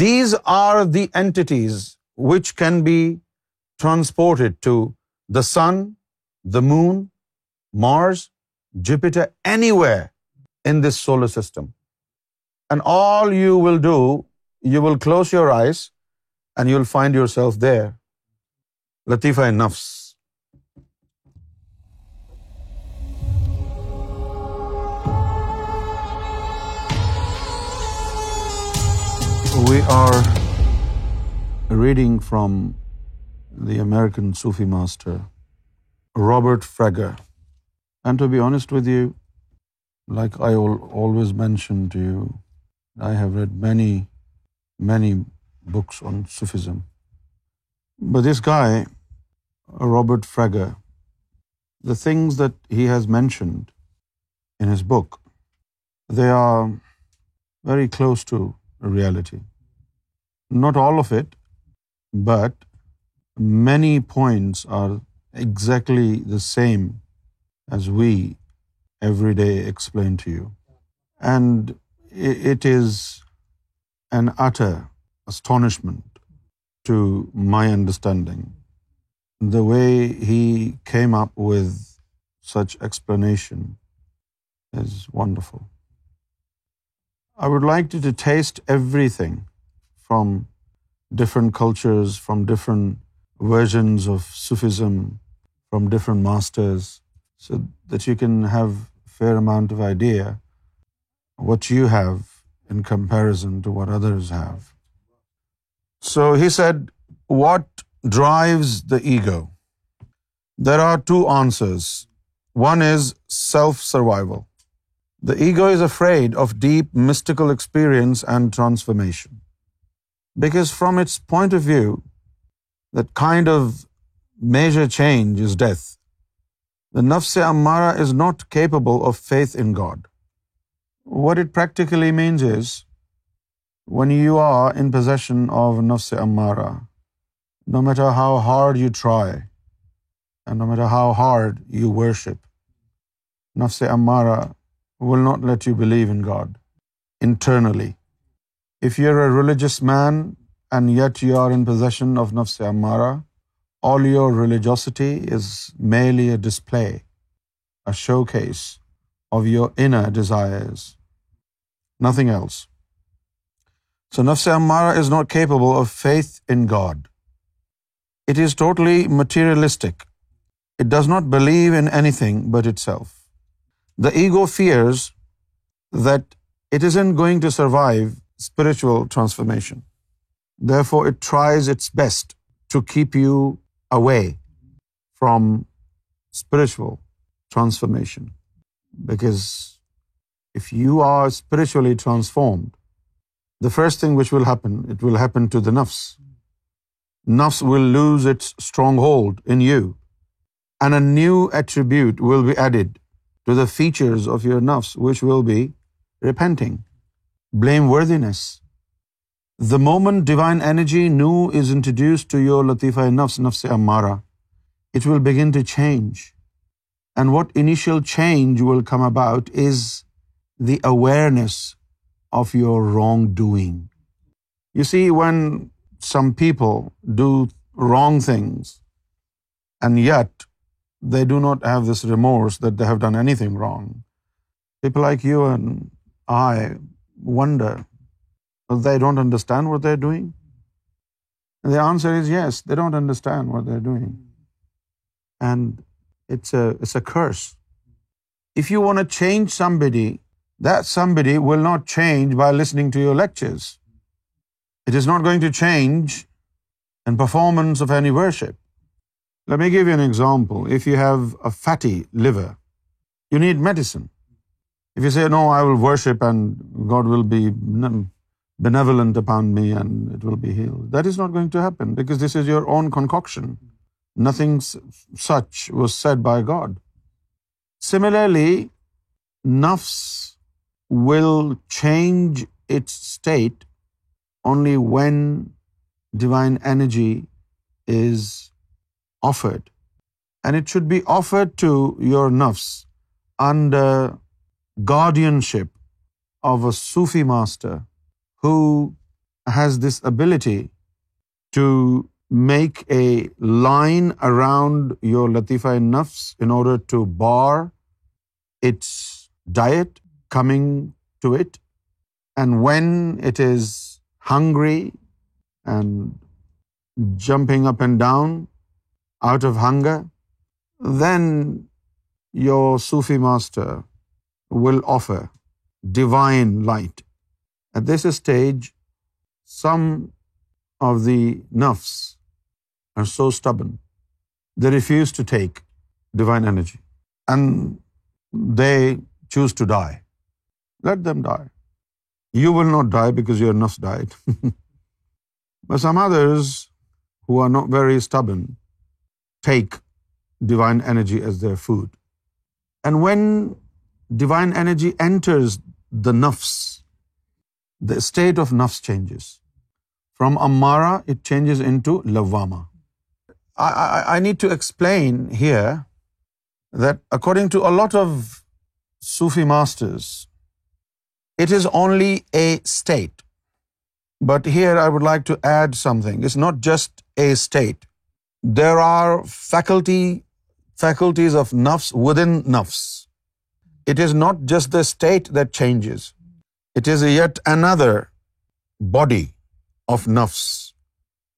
These are the entities which can be transported to the sun, the moon, Mars, Jupiter, any where in this solar system. And all you will do, you will close your eyes and you will find your self there. لطیفہ نفس. We are reading from the American Sufi master Robert Frager, and to be honest with you, like I always mention to you, I have read many books on Sufism, but this guy Robert Frager, the things that he has mentioned in his book, they are very close to reality. Not all of it, but many points are exactly the same as we every day explain to you. And it is an utter astonishment to my understanding, the way he came up with such explanation is wonderful. I would like you to taste everything from different cultures, from different versions of Sufism, from different masters, so that you can have a fair amount of idea what you have in comparison to what others have. So he said, what drives the ego? There are two answers. One is self-survival. The ego is afraid of deep mystical experience and transformation, because from its point of view, that kind of major change is death. The Nafs-e-Ammarah is not capable of faith in God. What it practically means is, when you are in possession of Nafs-e-Ammarah, no matter how hard you try, and no matter how hard you worship, Nafs-e-Ammarah will not let you believe in God internally. If you're a religious man and yet you are in possession of Nafs-e-Ammarah, all your religiosity is merely a display, a showcase of your inner desires, nothing else. So Nafs-e-Ammarah is not capable of faith in God. It is totally materialistic. It does not believe in anything but itself. The ego fears that it isn't going to survive spiritual transformation. Therefore, it tries its best to keep you away from spiritual transformation. Because if you are spiritually transformed, the first thing which will happen, it will happen to the nafs. Nafs will lose its stronghold in you, and a new attribute will be added to the features of your nafs, which will be repenting, blameworthiness. The moment divine energy new is introduced to your Latifah-e-Nafs, Nafs-e-Ammarah, it will begin to change. And what initial change will come about is the awareness of your wrongdoing. You see, when some people do wrong things, and yet they do not have this remorse that they have done anything wrong, people like you and I wonder, they don't understand what they're doing. And the answer is yes, they don't understand what they're doing, and it's a curse. If you want to change somebody, that somebody will not change by listening to your lectures. It is not going to change in performance of any worship. Let me give you an example. If you have a fatty liver, you need medicine. If you say, no, I will worship and God will be benevolent upon me and it will be healed, that is not going to happen, because this is your own concoction. Nothing such was said by God. Similarly, nafs will change its state only when divine energy is offered, and it should be offered to your nafs under guardianship of a Sufi master who has this ability to make a line around your Latifah-e-Nafs in order to bar its diet coming to it. And when it is hungry and jumping up and down out of hunger, then your Sufi master will offer divine light. At this stage, some of the nafs are so stubborn, they refuse to take divine energy and they choose to die. Let them die. You will not die because your nafs died. But some others who are not very stubborn take divine energy as their food. And when divine energy enters the nafs, the state of nafs changes. From Ammarah, it changes into Lawwamah. I need to explain here that according to a lot of Sufi masters, it is only a state. But here I would like to add something. It's not just a state. There are faculties of nafs within nafs. It is not just the state that changes. It is yet another body of nafs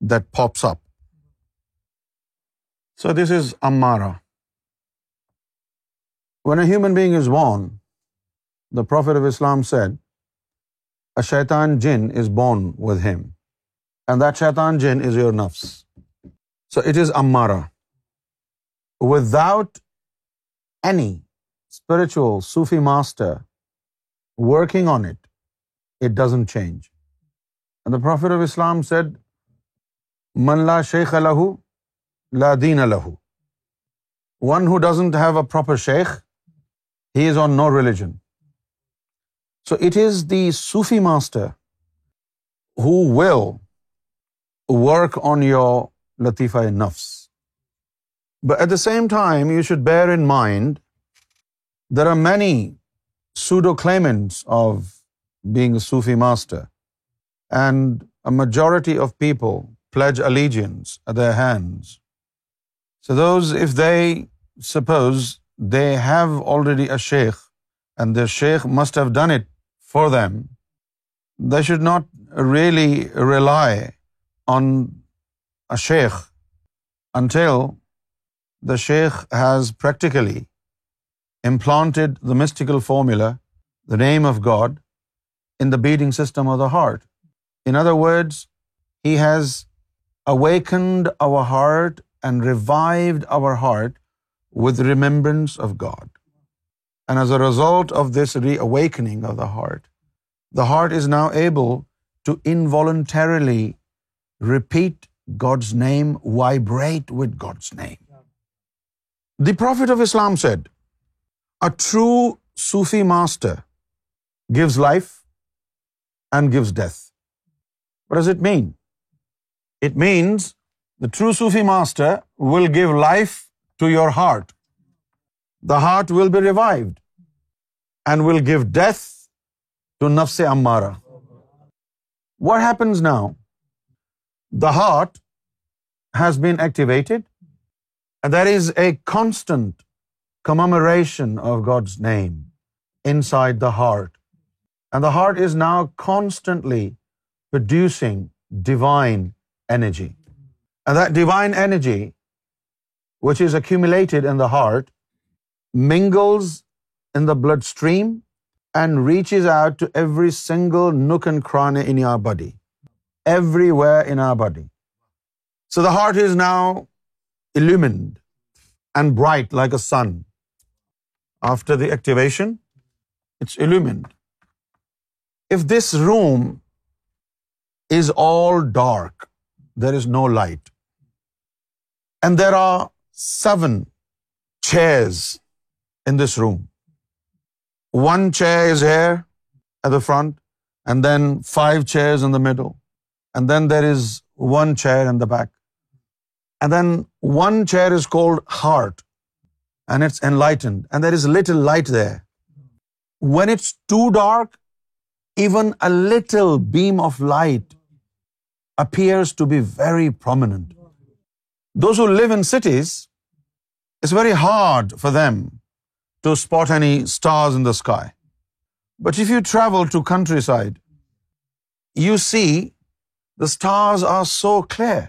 that pops up. So this is Ammarah. When a human being is born, the Prophet of Islam said, a shaitan jinn is born with him. And that shaitan jinn is your nafs. So it is Ammarah. Without any spiritual Sufi master working on it, it doesn't change. And the Prophet of Islam said, Man la shaykha lahu, la deena lahu. One who doesn't have a proper shaykh, he is on no religion. So it is the Sufi master who will work on your Latifah-e-Nafs. But at the same time, you should bear in mind there are many pseudo-claimants of being a Sufi master, and a majority of people pledge allegiance at their hands. So those, if they suppose they have already a sheikh, and their sheikh must have done it for them, they should not really rely on a sheikh until the sheikh has practically implanted the mystical formula, the name of God, in the beating system of the heart. In other words, he has awakened our heart and revived our heart with remembrance of God. And as a result of this reawakening of the heart is now able to involuntarily repeat God's name, vibrate with God's name. The Prophet of Islam said, a true Sufi master gives life and gives death. What does it mean? It means the true Sufi master will give life to your heart. The heart will be revived and will give death to Nafs-e-Ammarah. What happens now? The heart has been activated and there is a constant commemoration of God's name inside the heart. And the heart is now constantly producing divine energy. And that divine energy, which is accumulated in the heart, mingles in the bloodstream and reaches out to every single nook and cranny in our body, everywhere in our body. So the heart is now illumined and bright like a sun. After the activation, it's illumined. If this room is all dark, there is no light, and there are 7 chairs in this room. 1 chair is here at the front, and then 5 chairs in the middle, and then there is 1 chair in the back. And then 1 chair is called heart, and it's enlightened, and there is little light there. When it's too dark, even a little beam of light appears to be very prominent. Those who live in cities, it's very hard for them to spot any stars in the sky. But if you travel to countryside, you see the stars are so clear.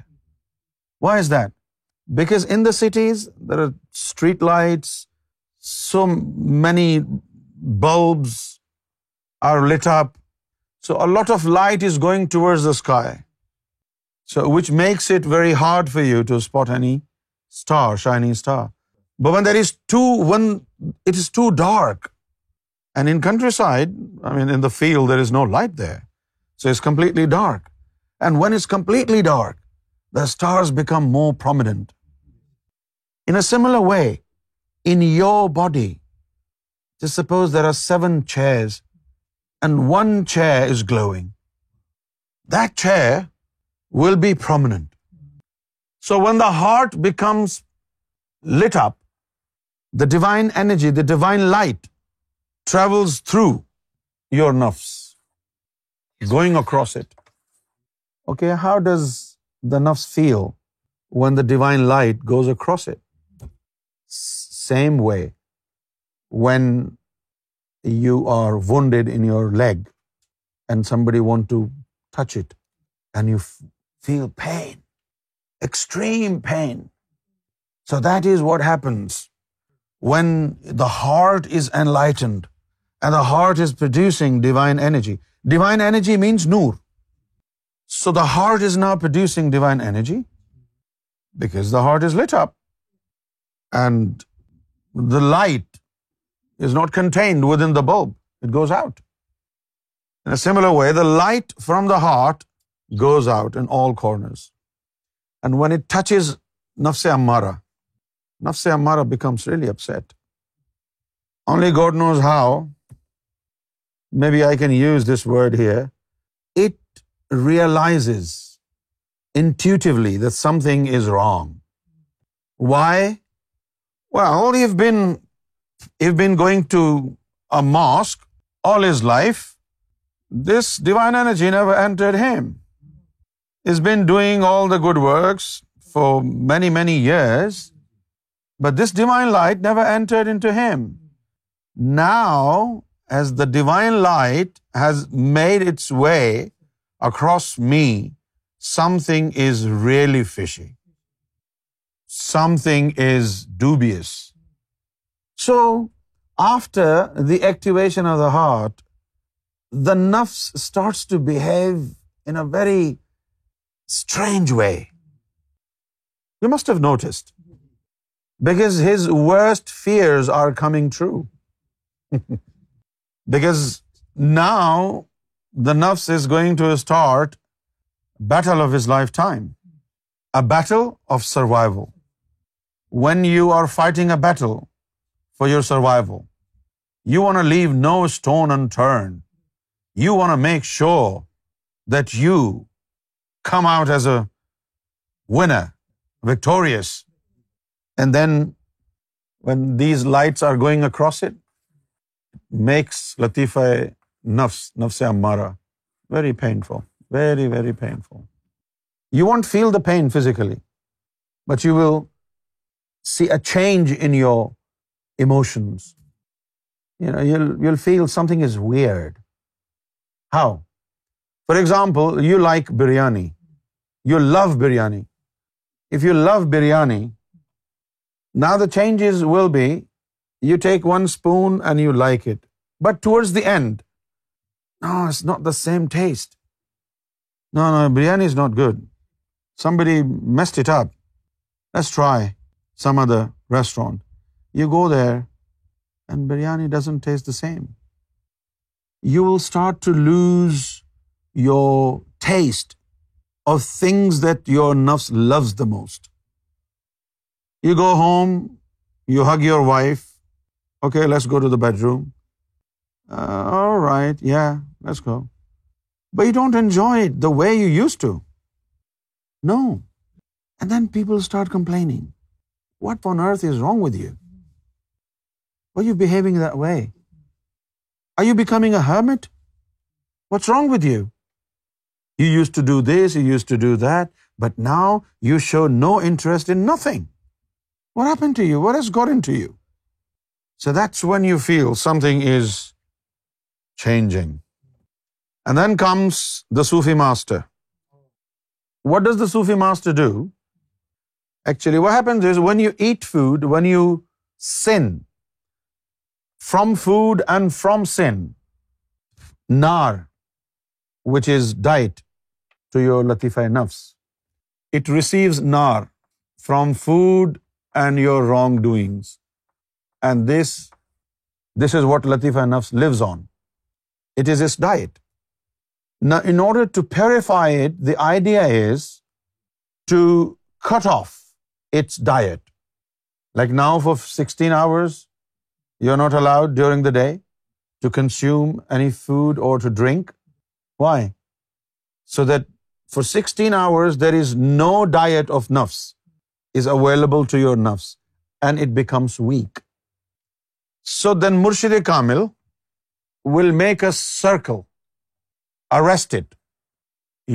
Why is that? Because in the cities, there are street lights, so many bulbs are lit up. So a lot of light is going towards the sky, so which makes it very hard for you to spot any star, shining star. But when it is too dark, and in countryside, I mean in the field, there is no light there. So it's completely dark. And when it's completely dark, the stars become more prominent. In a similar way, in your body, just suppose there are 7 chairs and one chair is glowing. That chair will be prominent. So when the heart becomes lit up, the divine energy, the divine light travels through your nafs, going across it. Okay, how does the nafs feel when the divine light goes across it? Same way, when you are wounded in your leg and somebody wants to touch it and you feel pain, extreme pain. So that is what happens when the heart is enlightened and the heart is producing divine energy. Divine energy means noor. So the heart is now producing divine energy because the heart is lit up and the light is not contained within the bulb. It goes out. In a similar way, the light from the heart goes out in all corners. And when it touches Nafs-e-Ammarah, Nafs-e-Ammarah becomes really upset. Only God knows how. Maybe I can use this word here. It realizes intuitively that something is wrong. Why? Well, you've been going to a mosque all his life. This divine energy never entered him. He's been doing all the good works for many, many years, but this divine light never entered into him. Now, as the divine light has made its way across me, something is really fishy. Something is dubious. So, after the activation of the heart, the nafs starts to behave in a very strange way. You must have noticed, because his worst fears are coming true. Because now the nafs is going to start a battle of his lifetime, a battle of survival. When you are fighting a battle for your survival, you want to leave no stone unturned. You want to make sure that you come out as a winner, victorious. And then when these lights are going across it, it makes Latifah-e-Nafs, Nafs-e-Ammarah, very painful, very, very painful. You won't feel the pain physically, but you will see a change in your emotions. You know, you'll feel something is weird. How? For example, you like biryani. You love biryani. If you love biryani, now the changes will be, you take one spoon and you like it. But towards the end, no, it's not the same taste. No, biryani is not good. Somebody messed it up. Let's try some other restaurant. You go there and biryani doesn't taste the same. You will start to lose your taste of things that your nafs loves the most. You go home, you hug your wife. Okay, let's go to the bedroom. All right, yeah, let's go. But you don't enjoy it the way you used to. No. And then people start complaining. What on earth is wrong with you? Why are you behaving that way? Are you becoming a hermit? What's wrong with you? You used to do this, you used to do that, but now you show no interest in nothing. What happened to you? What has got into you? So that's when you feel something is changing. And then comes the Sufi master. What does the Sufi master do? Actually, what happens is when you eat food, when you sin, from food and from sin, nar, which is diet to your Latifah-e-Nafs, it receives nar from food and your wrongdoings. And this is what Latifah-e-Nafs lives on. It is its diet. Now, in order to purify it, the idea is to cut off its diet. Like now for 16 hours, you're not allowed during the day to consume any food or to drink. Why? So that for 16 hours, there is no diet of nafs is available to your nafs and it becomes weak. So then Murshid-e-Kamil will make a circle, arrest it.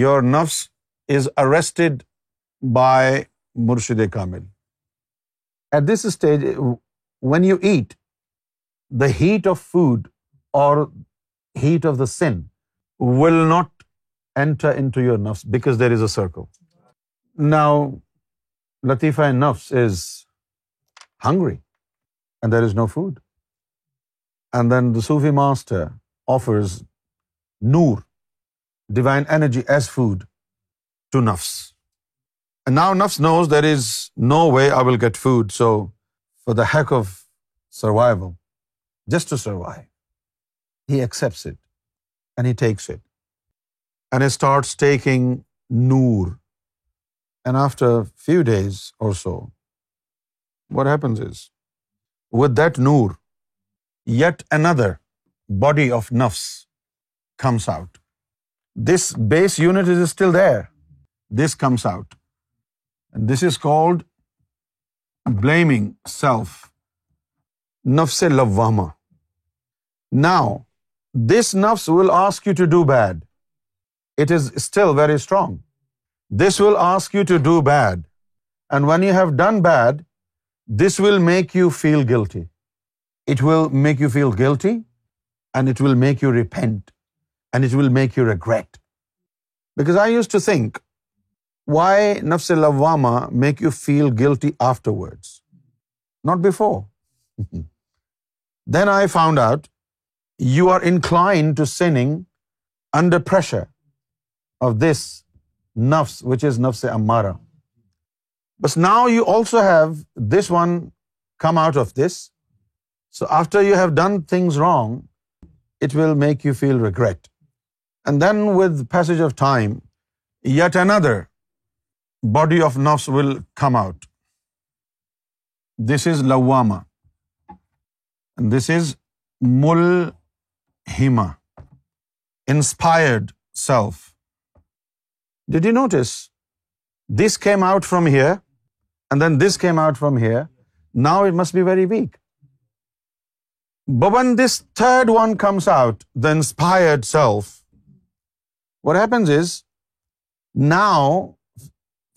Your nafs is arrested by Murshid-e-Kamil. At this stage, when you eat, the heat of food or heat of the sin will not enter into your nafs because there is a circle. Now, Latifah-e-Nafs is hungry and there is no food. And then the Sufi master offers nur, divine energy, as food to nafs. And now nafs knows there is no way I will get food, so for the heck of survival, just to survive, he accepts it and he takes it. And he starts taking nur. And after a few days or so, what happens is, with that nur, yet another body of nafs comes out. This base unit is still there. This comes out. And this is called blaming self, Nafs-e-Lawwamah. Now, this nafs will ask you to do bad. It is still very strong. This will ask you to do bad. And when you have done bad, this will make you feel guilty. It will make you feel guilty, and it will make you repent, and it will make you regret. Because I used to think, why Nafs-e-Lawwamah make you feel guilty afterwards? Not before. Then I found out you are inclined to sinning under pressure of this nafs, which is Nafs-e-Ammarah. But now you also have this one come out of this. So after you have done things wrong, it will make you feel regret. And then with passage of time, yet another body of nafs will come out. This is Lawwamah. And this is Mulhima, inspired self. Did you notice? This came out from here, and then this came out from here. Now it must be very weak. But when this third one comes out, the inspired self, what happens is, now,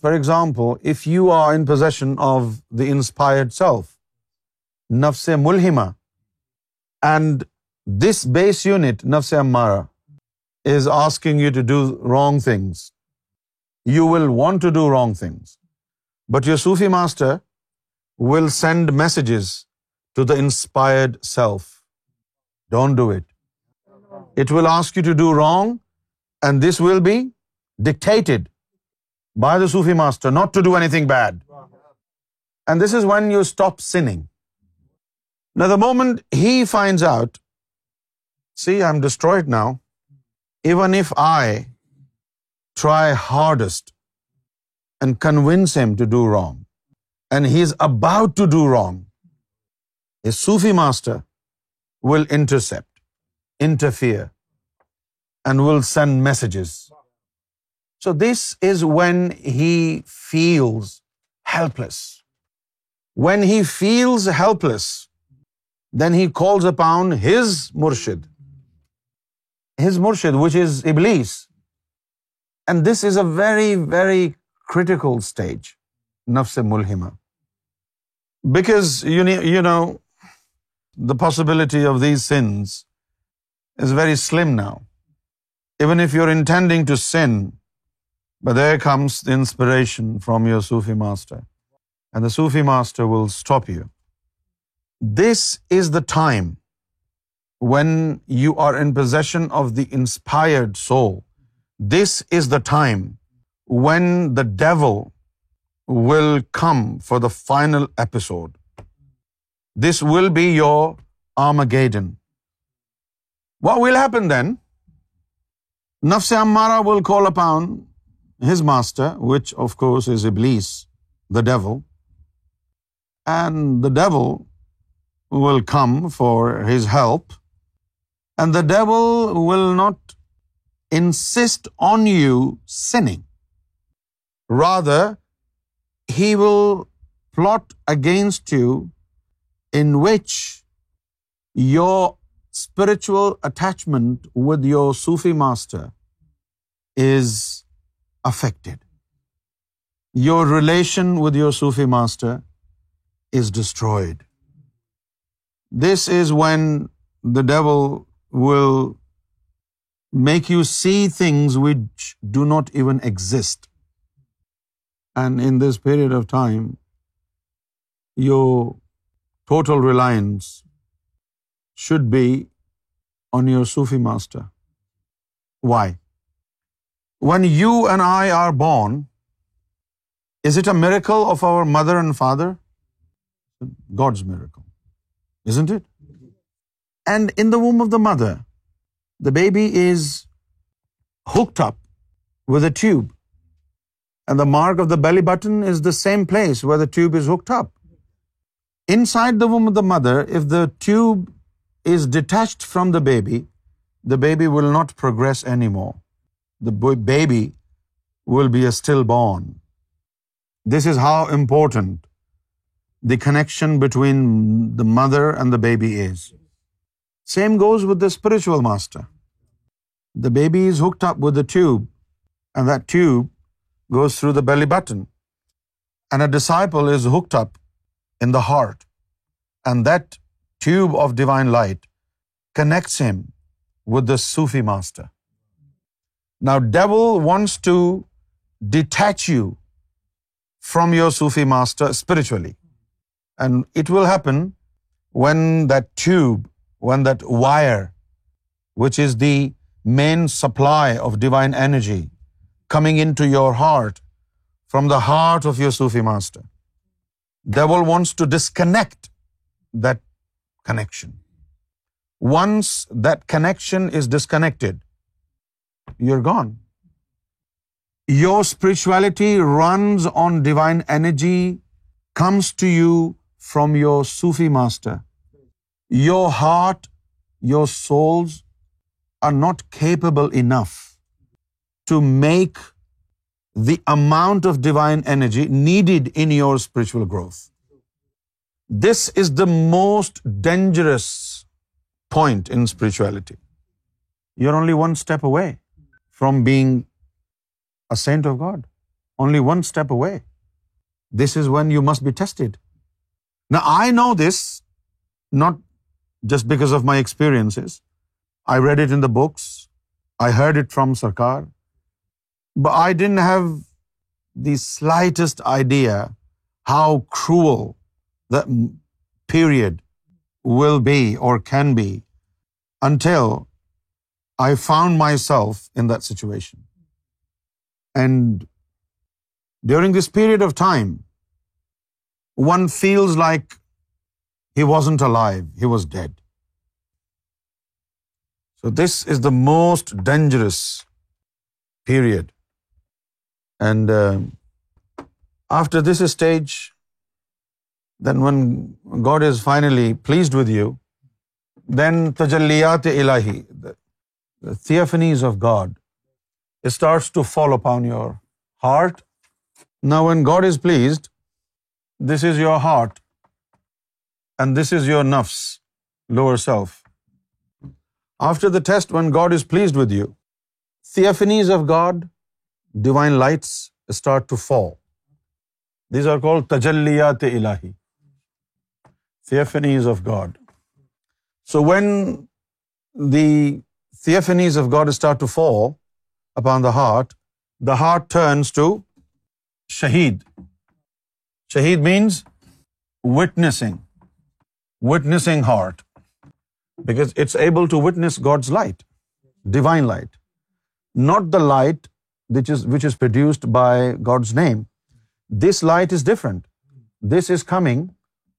for example, if you are in possession of the inspired self, Nafs-e-Mulhima, and this base unit, Nafs-e-Ammarah, is asking you to do wrong things, you will want to do wrong things. But your Sufi master will send messages to the inspired self. Don't do it. It will ask you to do wrong, and this will be dictated by the Sufi master not to do anything bad. And this is when you stop sinning. Now, the moment he finds out, see, I'm destroyed now. Even if I try hardest and convince him to do wrong, and he is about to do wrong, his Sufi master will intercept, interfere, and will send messages. So this is when he feels helpless. When he feels helpless, then he calls upon his Murshid, which is Iblis, and this is a very very critical stage, Nafs-e-Mulhima, because you know the possibility of these sins is very slim now. Even if you're intending to sin, but there comes the inspiration from your Sufi master, and the Sufi master will stop you. This is the time when you are in possession of the inspired soul. This is the time when the devil will come for the final episode. This will be your Armageddon. What will happen then? Nafs-e-Ammarah will call upon his master, which of course is Iblis, the devil, and the devil will come for his help, and the devil will not insist on you sinning. Rather, he will plot against you in which your spiritual attachment with your Sufi master is affected. Your relation with your Sufi master is destroyed. This is when the devil will make you see things which do not even exist. And in this period of time, your total reliance should be on your Sufi master. Why? When you and I are born, is it a miracle of our mother and father? God's miracle, isn't it? And in the womb of the mother, the baby is hooked up with a tube. And the mark of the belly button is the same place where the tube is hooked up. Inside the womb of the mother, if the tube is detached from the baby will not progress anymore. The baby will be a stillborn. This is how important the connection between the mother and the baby is. Same goes with the spiritual master. The baby is hooked up with the tube, and that tube goes through the belly button, and a disciple is hooked up in the heart, and that tube of divine light connects him with the Sufi master. Now devil wants to detach you from your Sufi master spiritually, and it will happen when that tube, when that wire, which is the main supply of divine energy coming into your heart from the heart of your Sufi master, devil wants to disconnect that connection. Once that connection is disconnected, you're gone. Your spirituality runs on divine energy, comes to you from your Sufi master. Your heart, your souls are not capable enough to make the amount of divine energy needed in your spiritual growth. This is the most dangerous point in spirituality. You're only one step away from being a saint of God. Only one step away. This is when you must be tested. Now I know this not just because of my experiences. I read it in the books. I heard it from Sarkar. But I didn't have the slightest idea how cruel that period will be or can be until I found myself in that situation. And during this period of time, one feels like he wasn't alive, he was dead. So this is the most dangerous period. And after this stage, then when God is finally pleased with you, then Tajalliyyat-e Ilahi, the theophanies of God, it starts to fall upon your heart. Now when God is pleased, this is your heart and this is your nafs, lower self. After the test, when God is pleased with you, theophanies of God divine lights start to fall. These are called Tajalliyyat-e Ilahi, theophanies of God. So when the theophanies of God start to fall upon the heart turns to shaheed. Shaheed means witnessing, witnessing heart, because it's able to witness God's light, divine light, not the light which is produced by God's name. This light is different. This is coming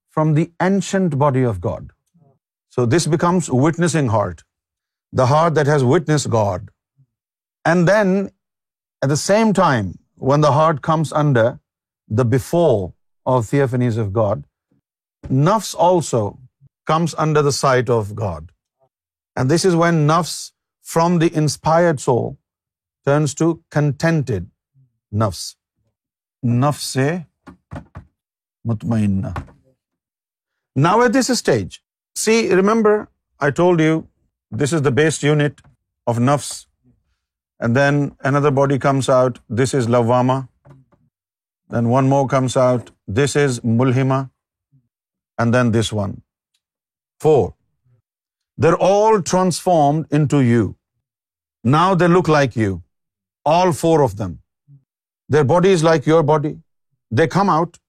from the ancient body of God. So this becomes witnessing heart, the heart that has witnessed God. And then at the same time, when the heart comes under the before of theophanies of God, nafs also comes under the sight of God. And this is when nafs from the inspired soul turns to contented nafs, Nafs-e-Mutmaina. Now at this stage, see, remember I told you this is the base unit of nafs, and then another body comes out, this is Lawwamah, then one more comes out, this is Mulhima, and then this one. 4. They're all transformed into you. Now they look like you, all 4 of them. Their body is like your body. They come out,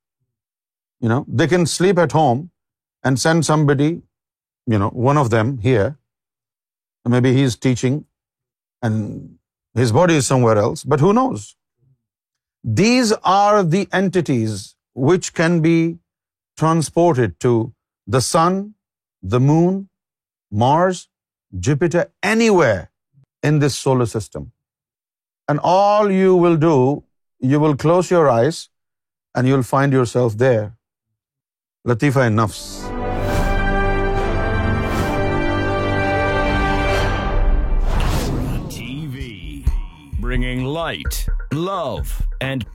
you know, they can sleep at home and send somebody, you know, one of them here. Maybe he's teaching and his body is somewhere else, but who knows? These are the entities which can be transported to the sun, the moon, Mars, Jupiter, anywhere in this solar system. And all you will do, you will close your eyes and you will find yourself there. Latifah-e-Nafs. TV, bringing light, love and